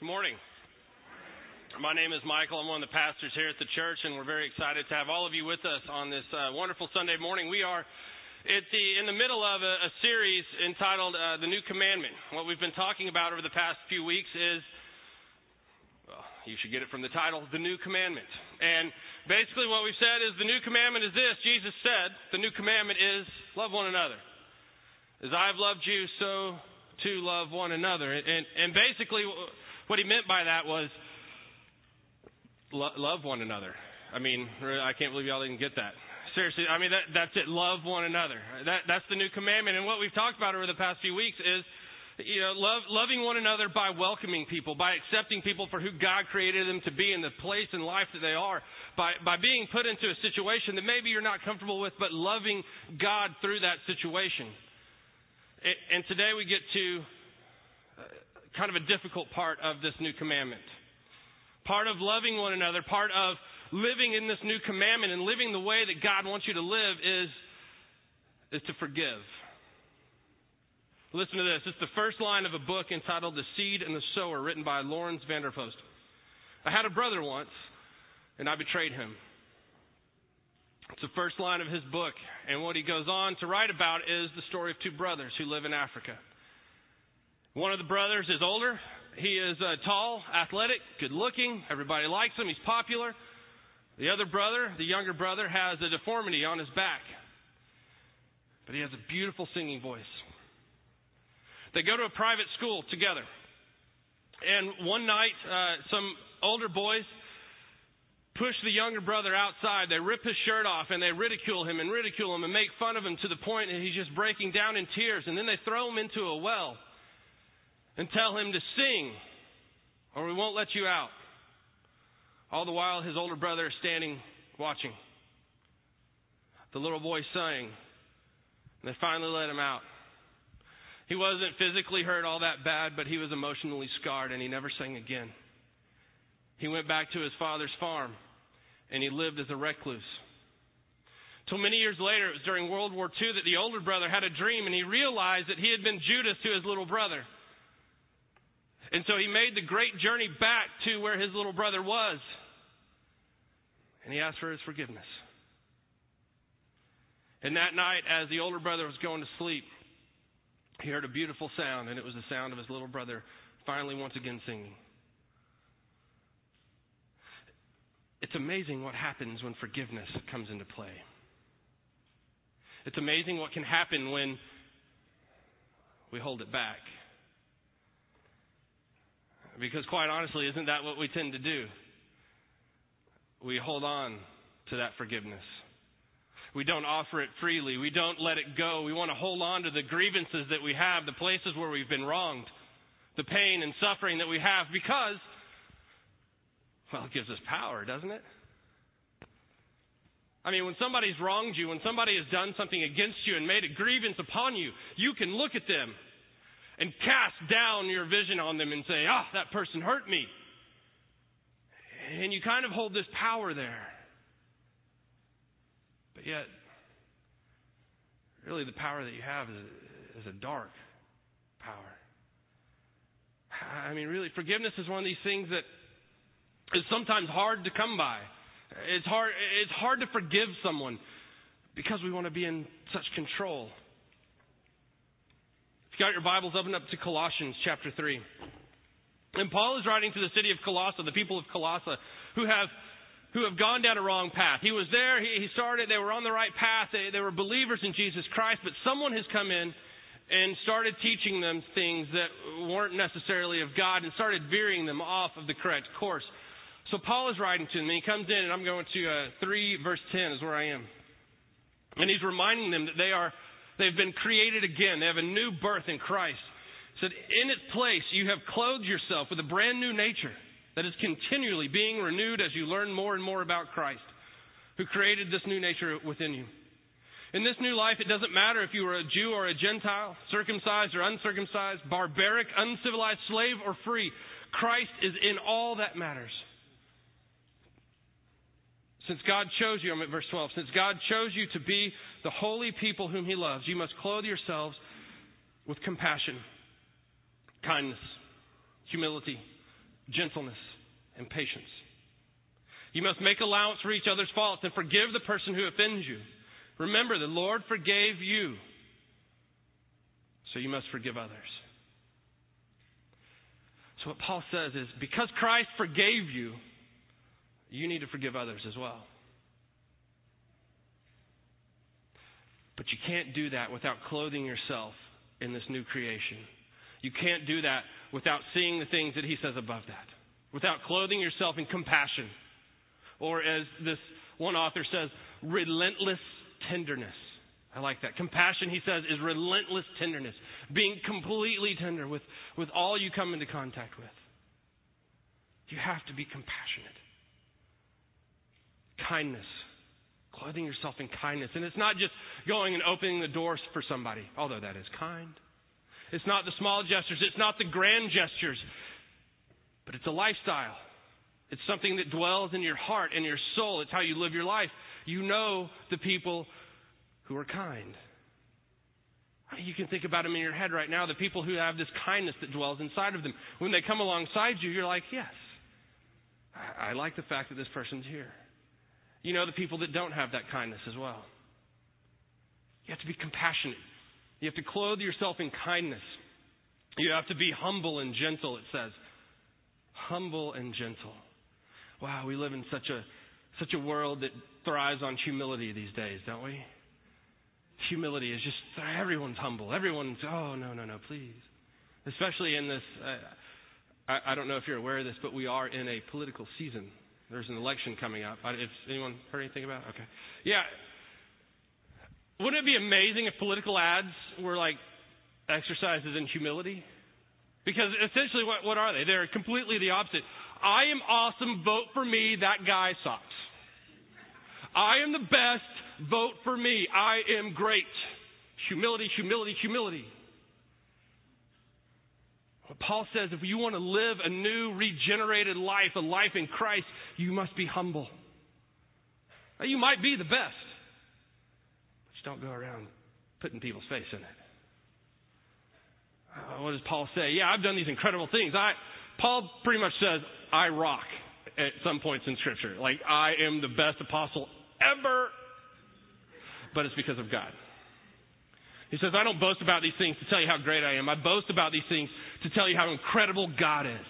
Good morning. My name is Michael. I'm one of the pastors here at the church, and we're very excited to have all of you with us on this wonderful Sunday morning. We are in the middle of a series entitled The New Commandment. What we've been talking about over the past few weeks is, well, you should get it from the title, The New Commandment. And basically what we've said is the new commandment is this. Jesus said the new commandment is love one another. As I've loved you, so too love one another. And basically what he meant by that was love one another. I mean, I can't believe y'all didn't get that. Seriously, I mean, that's it. Love one another. That's the new commandment. And what we've talked about over the past few weeks is, you know, loving one another by welcoming people, by accepting people for who God created them to be in the place and life that they are, by being put into a situation that maybe you're not comfortable with, but loving God through that situation. And today we get to kind of a difficult part of this new commandment. Part of loving one another, part of living in this new commandment and living the way that God wants you to live is to forgive. Listen to this. It's the first line of a book entitled The Seed and the Sower, written by Lawrence Vanderpost. I had a brother once, and I betrayed him. It's the first line of his book, and what he goes on to write about is the story of two brothers who live in Africa. One of the brothers is older. He is tall, athletic, good-looking. Everybody likes him. He's popular. The other brother, the younger brother, has a deformity on his back, but he has a beautiful singing voice. They go to a private school together. And one night, some older boys push the younger brother outside. They rip his shirt off, and they ridicule him and make fun of him to the point that he's just breaking down in tears. And then they throw him into a well and tell him to sing, or we won't let you out. All the while, his older brother is standing, watching. The little boy sang, and they finally let him out. He wasn't physically hurt all that bad, but he was emotionally scarred, and he never sang again. He went back to his father's farm, and he lived as a recluse. Till many years later, it was during World War II that the older brother had a dream, and he realized that he had been Judas to his little brother. And so he made the great journey back to where his little brother was, and he asked for his forgiveness. And that night, as the older brother was going to sleep, he heard a beautiful sound, and it was the sound of his little brother finally once again singing. It's amazing what happens when forgiveness comes into play. It's amazing what can happen when we hold it back. Because quite honestly, isn't that what we tend to do? We hold on to that forgiveness. We don't offer it freely. We don't let it go. We want to hold on to the grievances that we have, the places where we've been wronged, the pain and suffering that we have because, well, it gives us power, doesn't it? I mean, when somebody's wronged you, when somebody has done something against you and made a grievance upon you, you can look at them and cast down your vision on them and say, ah, that person hurt me. And you kind of hold this power there. But yet, really the power that you have is a dark power. I mean, really, forgiveness is one of these things that is sometimes hard to come by. It's hard to forgive someone because we want to be in such control. If you got your Bibles, open up to Colossians chapter 3. And Paul is writing to the city of Colossae, the people of Colossae, who have gone down a wrong path. He was there, he started, they were on the right path, they were believers in Jesus Christ, but someone has come in and started teaching them things that weren't necessarily of God and started veering them off of the correct course. So Paul is writing to them, and he comes in, and I'm going to 3 verse 10 is where I am. And he's reminding them that they've been created again, they have a new birth in Christ. He said, in its place you have clothed yourself with a brand new nature, that is continually being renewed as you learn more and more about Christ, who created this new nature within you. In this new life, it doesn't matter if you are a Jew or a Gentile, circumcised or uncircumcised, barbaric, uncivilized, slave or free. Christ is in all that matters. Since God chose you, I'm at verse 12, since God chose you to be the holy people whom he loves, you must clothe yourselves with compassion, kindness, humility, gentleness, and patience. You must make allowance for each other's faults and forgive the person who offends you. Remember, the Lord forgave you, so you must forgive others. So what Paul says is, because Christ forgave you, you need to forgive others as well. But you can't do that without clothing yourself in this new creation. You can't do that without seeing the things that he says above that, without clothing yourself in compassion, or as this one author says, relentless tenderness. I like that. Compassion, he says, is relentless tenderness, being completely tender with all you come into contact with. You have to be compassionate. Kindness, clothing yourself in kindness. And it's not just going and opening the doors for somebody, although that is kind. It's not the small gestures. It's not the grand gestures. But it's a lifestyle. It's something that dwells in your heart and your soul. It's how you live your life. You know the people who are kind. You can think about them in your head right now, the people who have this kindness that dwells inside of them. When they come alongside you, you're like, yes, I like the fact that this person's here. You know the people that don't have that kindness as well. You have to be compassionate. You have to clothe yourself in kindness. You have to be humble and gentle, it says. Humble and gentle. Wow, we live in such a world that thrives on humility these days, don't we? Humility is just, everyone's humble. Everyone's, oh, no, please. Especially in this, I don't know if you're aware of this, but we are in a political season. There's an election coming up. If anyone heard anything about it? Okay. Yeah. Wouldn't it be amazing if political ads were like exercises in humility? Because essentially, what are they? They're completely the opposite. I am awesome. Vote for me. That guy sucks. I am the best. Vote for me. I am great. Humility, humility, humility. What Paul says, if you want to live a new, regenerated life, a life in Christ, you must be humble. Now, you might be the best, but you don't go around putting people's face in it. What does Paul say? Yeah, I've done these incredible things. Paul pretty much says, I rock at some points in Scripture. Like, I am the best apostle ever. But it's because of God. He says, I don't boast about these things to tell you how great I am. I boast about these things to tell you how incredible God is.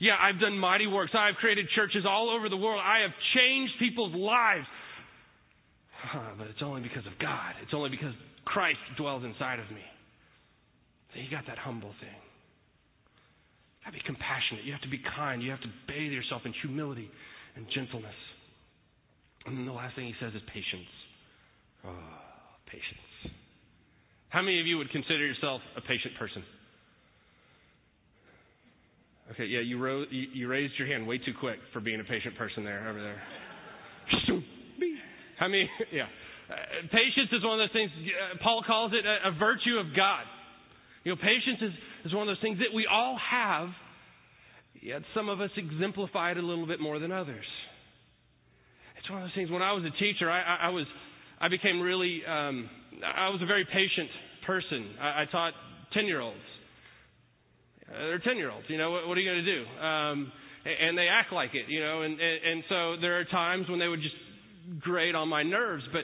Yeah, I've done mighty works. I've created churches all over the world. I have changed people's lives. But it's only because of God. It's only because Christ dwells inside of me. So you got that humble thing. You have to be compassionate. You have to be kind. You have to bathe yourself in humility and gentleness. And then the last thing he says is patience. Oh, patience. How many of you would consider yourself a patient person? Okay, yeah, you raised your hand way too quick for being a patient person there, over there. How many? Yeah. Patience is one of those things, Paul calls it a virtue of God. You know, patience is one of those things that we all have, yet some of us exemplify it a little bit more than others. It's one of those things. When I was a teacher, I was a very patient person. I taught 10-year-olds. They're 10-year-olds. You know, what are you going to do? And they act like it, you know. And so there are times when they would just grate on my nerves, but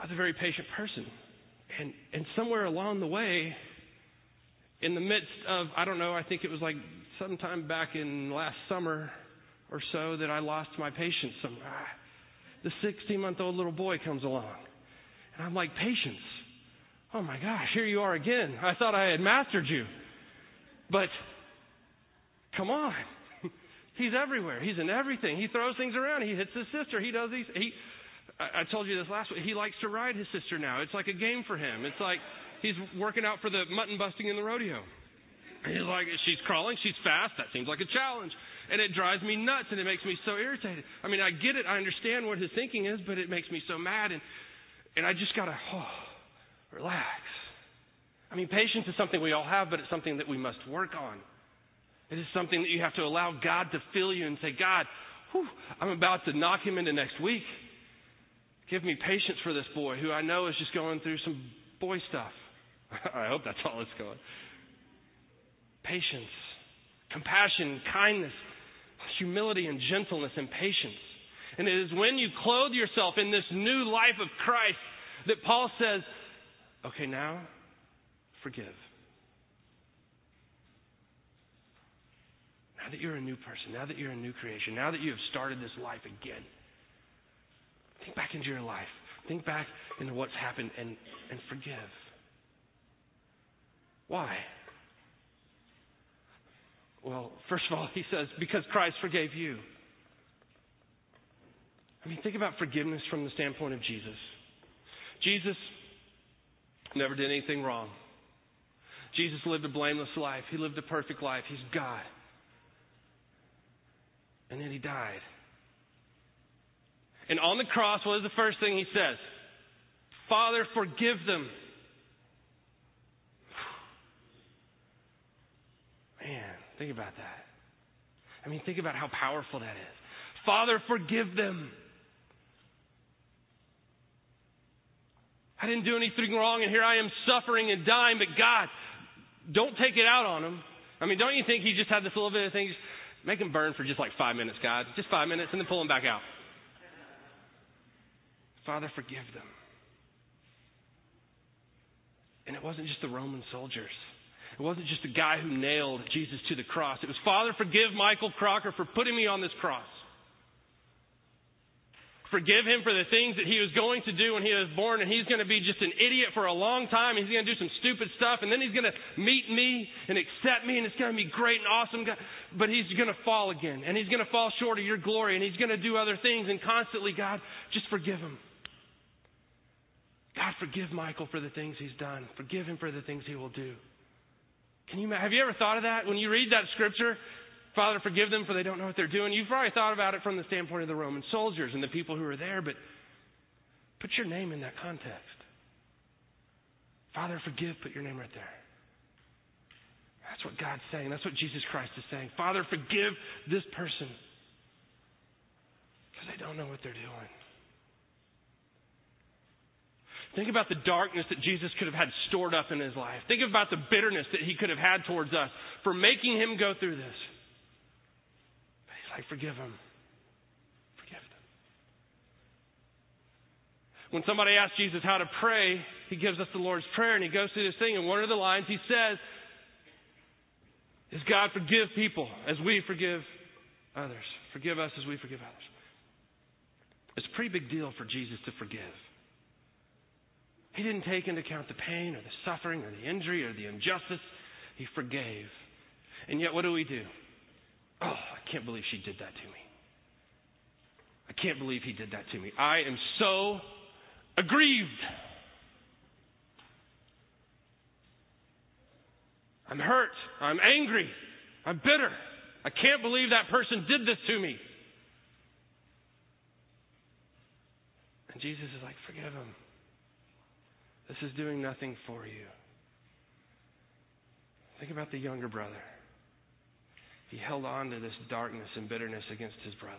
I was a very patient person. And somewhere along the way, in the midst of, I think it was like sometime back in last summer or so that I lost my patience. The 16-month-old little boy comes along. And I'm like, patience. Oh, my gosh, here you are again. I thought I had mastered you. But come on. He's everywhere. He's in everything. He throws things around. He hits his sister. He does these. I told you this last week. He likes to ride his sister now. It's like a game for him. It's like he's working out for the mutton busting in the rodeo. He's like, she's crawling, she's fast. That seems like a challenge. And it drives me nuts, and it makes me so irritated. I mean, I get it. I understand what his thinking is, but it makes me so mad. And I just got to relax. I mean, patience is something we all have, but it's something that we must work on. It is something that you have to allow God to fill you and say, God, I'm about to knock him into next week. Give me patience for this boy who I know is just going through some boy stuff. I hope that's all it's going. Patience. compassion, kindness, humility, and gentleness and patience. And it is when you clothe yourself in this new life of Christ that Paul says, okay, now forgive. Now that you're a new person, now that you're a new creation, now that you have started this life again, think back into your life. Think back into what's happened and forgive. Why? Well, first of all, he says, because Christ forgave you. I mean, think about forgiveness from the standpoint of Jesus. Jesus never did anything wrong. Jesus lived a blameless life. He lived a perfect life. He's God. And then he died. And on the cross, what is the first thing he says? Father, forgive them. Man, think about that. I mean, think about how powerful that is. Father, forgive them. I didn't do anything wrong, and here I am suffering and dying, but God, don't take it out on them. I mean, don't you think he just had this little bit of thing? Just make him burn for just like 5 minutes, God. Just 5 minutes, and then pull him back out. Father, forgive them. And it wasn't just the Roman soldiers. It wasn't just the guy who nailed Jesus to the cross. It was, Father, forgive Michael Crocker for putting me on this cross. Forgive him for the things that he was going to do when he was born, and he's going to be just an idiot for a long time. He's going to do some stupid stuff, and then he's going to meet me and accept me, and it's going to be great and awesome. But he's going to fall again, and he's going to fall short of your glory, and he's going to do other things, and constantly, God, just forgive him. God, forgive Michael for the things he's done. Forgive him for the things he will do. Have you ever thought of that? When you read that scripture, Father, forgive them for they don't know what they're doing. You've probably thought about it from the standpoint of the Roman soldiers and the people who were there, but put your name in that context. Father, forgive, put your name right there. That's what God's saying. That's what Jesus Christ is saying. Father, forgive this person because they don't know what they're doing. Think about the darkness that Jesus could have had stored up in his life. Think about the bitterness that he could have had towards us for making him go through this. But he's like, forgive him. Forgive them. When somebody asks Jesus how to pray, he gives us the Lord's Prayer, and he goes through this thing, and one of the lines he says is, God, forgive people as we forgive others. Forgive us as we forgive others. It's a pretty big deal for Jesus to forgive. He didn't take into account the pain or the suffering or the injury or the injustice. He forgave. And yet, what do we do? Oh, I can't believe she did that to me. I can't believe he did that to me. I am so aggrieved. I'm hurt. I'm angry. I'm bitter. I can't believe that person did this to me. And Jesus is like, forgive him. This is doing nothing for you. Think about the younger brother. He held on to this darkness and bitterness against his brother.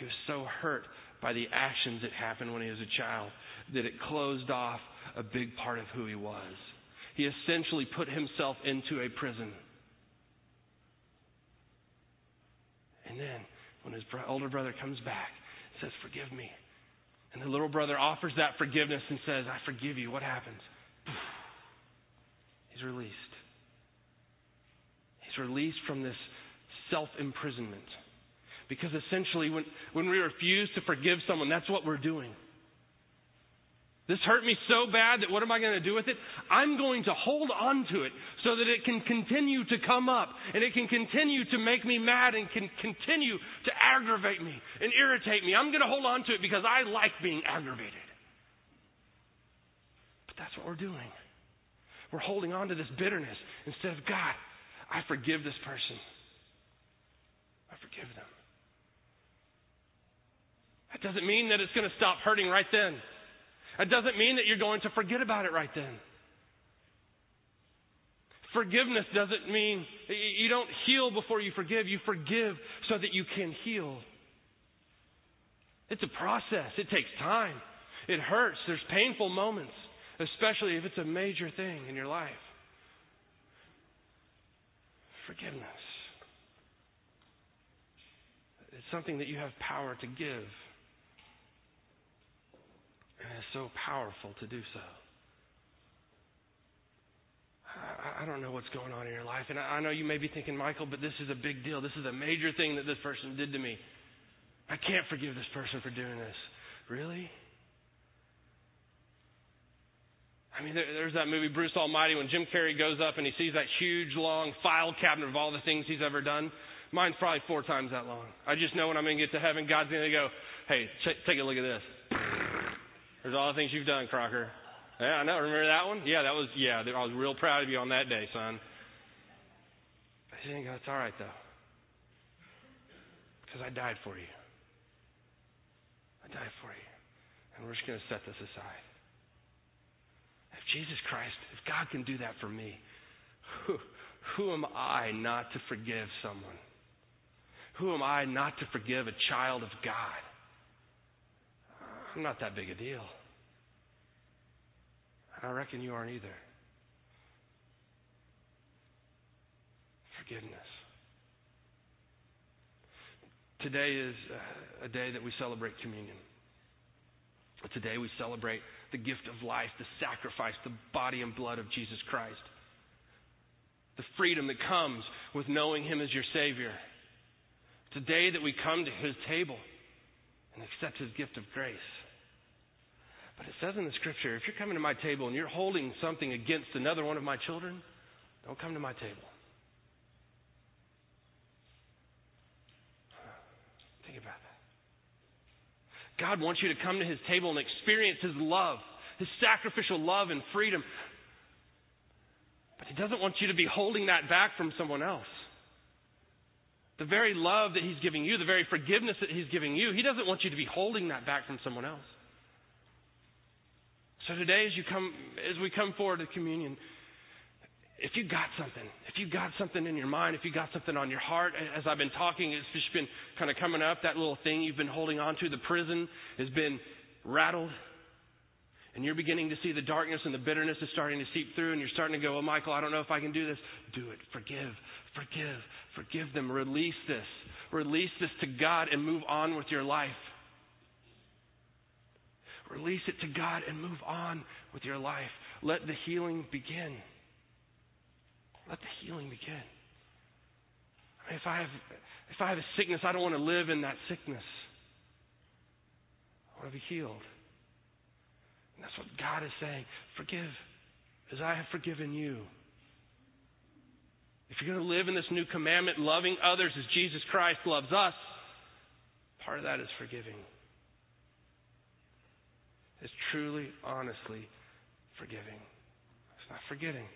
He was so hurt by the actions that happened when he was a child that it closed off a big part of who he was. He essentially put himself into a prison. And then when his older brother comes back, he says, forgive me. And the little brother offers that forgiveness and says, I forgive you. What happens? He's released. He's released from this self-imprisonment. Because essentially, when we refuse to forgive someone, that's what we're doing. This hurt me so bad that what am I going to do with it? I'm going to hold on to it so that it can continue to come up, and it can continue to make me mad, and can continue to aggravate me and irritate me. I'm going to hold on to it because I like being aggravated. But that's what we're doing. We're holding on to this bitterness instead of, God, I forgive this person. I forgive them. That doesn't mean that it's going to stop hurting right then. That doesn't mean that you're going to forget about it right then. Forgiveness doesn't mean you don't heal before you forgive. You forgive so that you can heal. It's a process. It takes time. It hurts. There's painful moments, especially if it's a major thing in your life. forgiveness. It's something that you have power to give. And it's so powerful to do so. I don't know what's going on in your life. And I know you may be thinking, Michael, but this is a big deal. This is a major thing that this person did to me. I can't forgive this person for doing this. Really? I mean, there's that movie, Bruce Almighty, when Jim Carrey goes up and he sees that huge, long file cabinet of all the things he's ever done. Mine's probably 4 times that long. I just know when I'm going to get to heaven, God's going to go, hey, take a look at this. There's all the things you've done, Crocker. Yeah, I know. Remember that one? Yeah, I was real proud of you on that day, son. I think that's all right, though. Because I died for you. I died for you. And we're just going to set this aside. If Jesus Christ, if God can do that for me, who am I not to forgive someone? Who am I not to forgive a child of God? I'm not that big a deal. I reckon you aren't either. Forgiveness. Today is a day that we celebrate communion. Today we celebrate the gift of life, the sacrifice, the body and blood of Jesus Christ. The freedom that comes with knowing Him as your Savior. Today that we come to His table and accept His gift of grace. But it says in the Scripture, if you're coming to my table and you're holding something against another one of my children, don't come to my table. Think about that. God wants you to come to His table and experience His love, His sacrificial love and freedom. But He doesn't want you to be holding that back from someone else. The very love that He's giving you, the very forgiveness that He's giving you, He doesn't want you to be holding that back from someone else. So today, as we come forward to communion, if you got something in your mind, if you got something on your heart, as I've been talking, it's just been kind of coming up, that little thing you've been holding on to, the prison has been rattled, and you're beginning to see the darkness and the bitterness is starting to seep through, and you're starting to go, well, Michael, I don't know if I can do this. Do it. Forgive them. Release this to God and move on with your life. Release it to God and move on with your life. Let the healing begin. Let the healing begin. I mean, if I have a sickness, I don't want to live in that sickness. I want to be healed. And that's what God is saying. Forgive as I have forgiven you. If you're going to live in this new commandment, loving others as Jesus Christ loves us, part of that is forgiving. It's truly, honestly forgiving. It's not forgetting.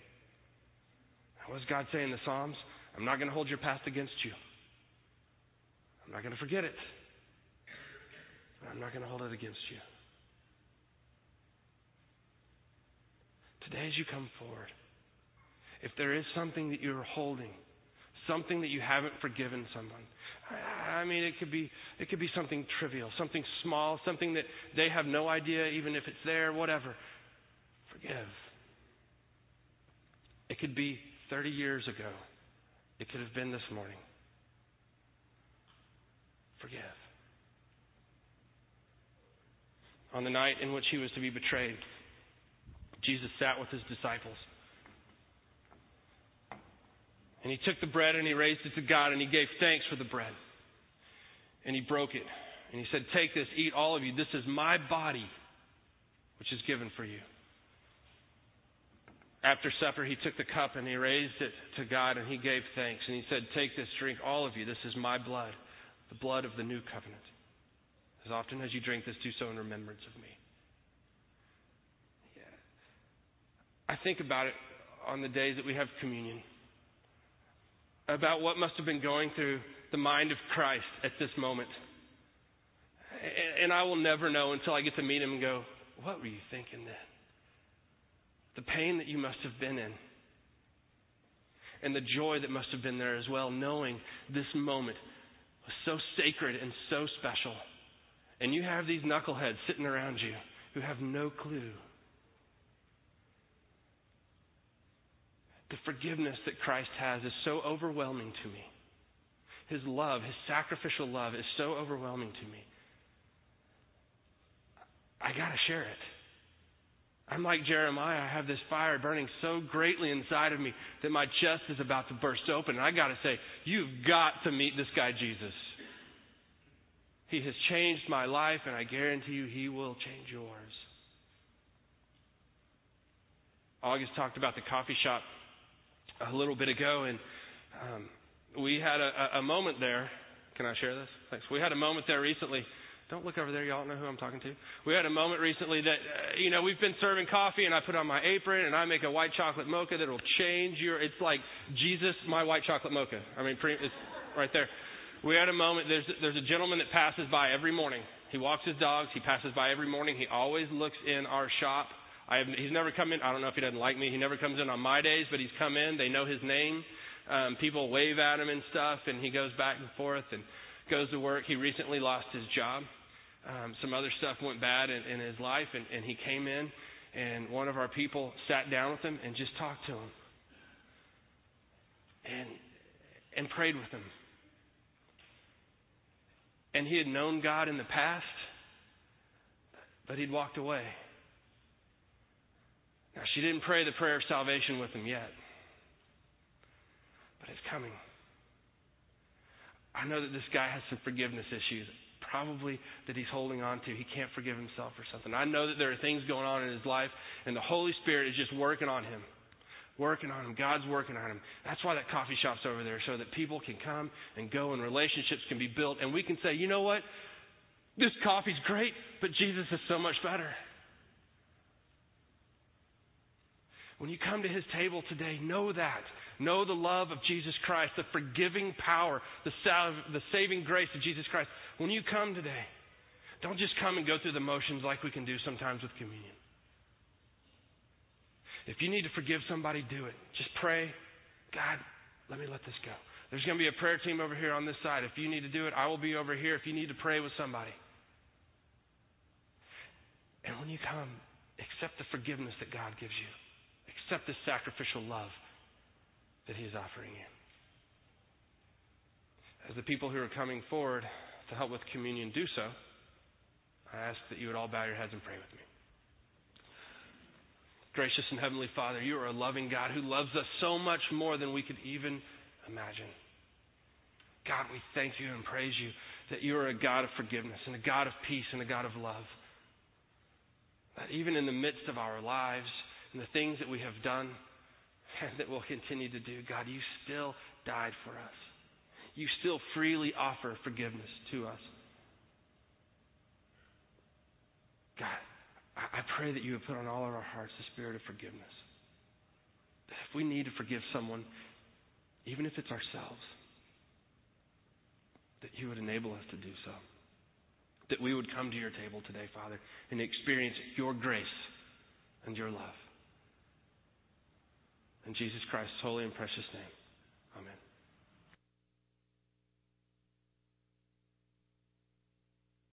What does God say in the Psalms? I'm not going to hold your past against you. I'm not going to forget it. I'm not going to hold it against you. Today as you come forward, if there is something that you're holding, something that you haven't forgiven someone. I mean, it could be something trivial, something small, something that they have no idea, even if it's there, whatever. Forgive. It could be 30 years ago. It could have been this morning. Forgive. On the night in which He was to be betrayed, Jesus sat with His disciples. And He took the bread and He raised it to God and He gave thanks for the bread. And He broke it. And He said, take this, eat all of you. This is my body, which is given for you. After supper, He took the cup and He raised it to God and He gave thanks. And He said, take this, drink all of you. This is my blood, the blood of the new covenant. As often as you drink this, do so in remembrance of me. Yeah. I think about it on the days that we have communion, about what must have been going through the mind of Christ at this moment. And I will never know until I get to meet Him and go, what were you thinking then? The pain that you must have been in. And the joy that must have been there as well, knowing this moment was so sacred and so special. And you have these knuckleheads sitting around you who have no clue. The forgiveness that Christ has is so overwhelming to me. His love, his sacrificial love, is so overwhelming to me. I got to share it. I'm like Jeremiah. I have this fire burning so greatly inside of me that my chest is about to burst open. And I got to say, you've got to meet this guy, Jesus. He has changed my life, and I guarantee you he will change yours. August talked about the coffee shop a little bit ago, and we had a moment there. Can I share this? Thanks. We had a moment there recently. Don't look over there. Y'all know who I'm talking to. We had a moment recently that, we've been serving coffee, and I put on my apron, and I make a white chocolate mocha that will change your... It's like Jesus, my white chocolate mocha. I mean, it's right there. We had a moment. There's a gentleman that passes by every morning. He walks his dogs. He passes by every morning. He always looks in our shop. He's never come in. I don't know if he doesn't like me. He never comes in on my days, but he's come in. They know his name. People wave at him and stuff, and he goes back and forth and goes to work. He recently lost his job. Some other stuff went bad in his life, and he came in, and one of our people sat down with him and just talked to him and prayed with him. And he had known God in the past, but he'd walked away. Now, she didn't pray the prayer of salvation with him yet, but it's coming. I know that this guy has some forgiveness issues, probably that he's holding on to. He can't forgive himself or something. I know that there are things going on in his life, and the Holy Spirit is just working on him. God's working on him. That's why that coffee shop's over there, so that people can come and go and relationships can be built. And we can say, you know what? This coffee's great, but Jesus is so much better. When you come to his table today, know that. Know the love of Jesus Christ, the forgiving power, the saving grace of Jesus Christ. When you come today, don't just come and go through the motions like we can do sometimes with communion. If you need to forgive somebody, do it. Just pray, God, let me let this go. There's going to be a prayer team over here on this side. If you need to do it, I will be over here if you need to pray with somebody. And when you come, accept the forgiveness that God gives you. Accept the sacrificial love that he is offering you. As the people who are coming forward to help with communion do so, I ask that you would all bow your heads and pray with me. Gracious and Heavenly Father, you are a loving God who loves us so much more than we could even imagine. God, we thank you and praise you that you are a God of forgiveness and a God of peace and a God of love. That even in the midst of our lives and the things that we have done and that we'll continue to do, God, you still died for us. You still freely offer forgiveness to us. God, I pray that you would put on all of our hearts the spirit of forgiveness. If we need to forgive someone, even if it's ourselves, that you would enable us to do so. That we would come to your table today, Father, and experience your grace and your love. In Jesus Christ's holy and precious name, amen.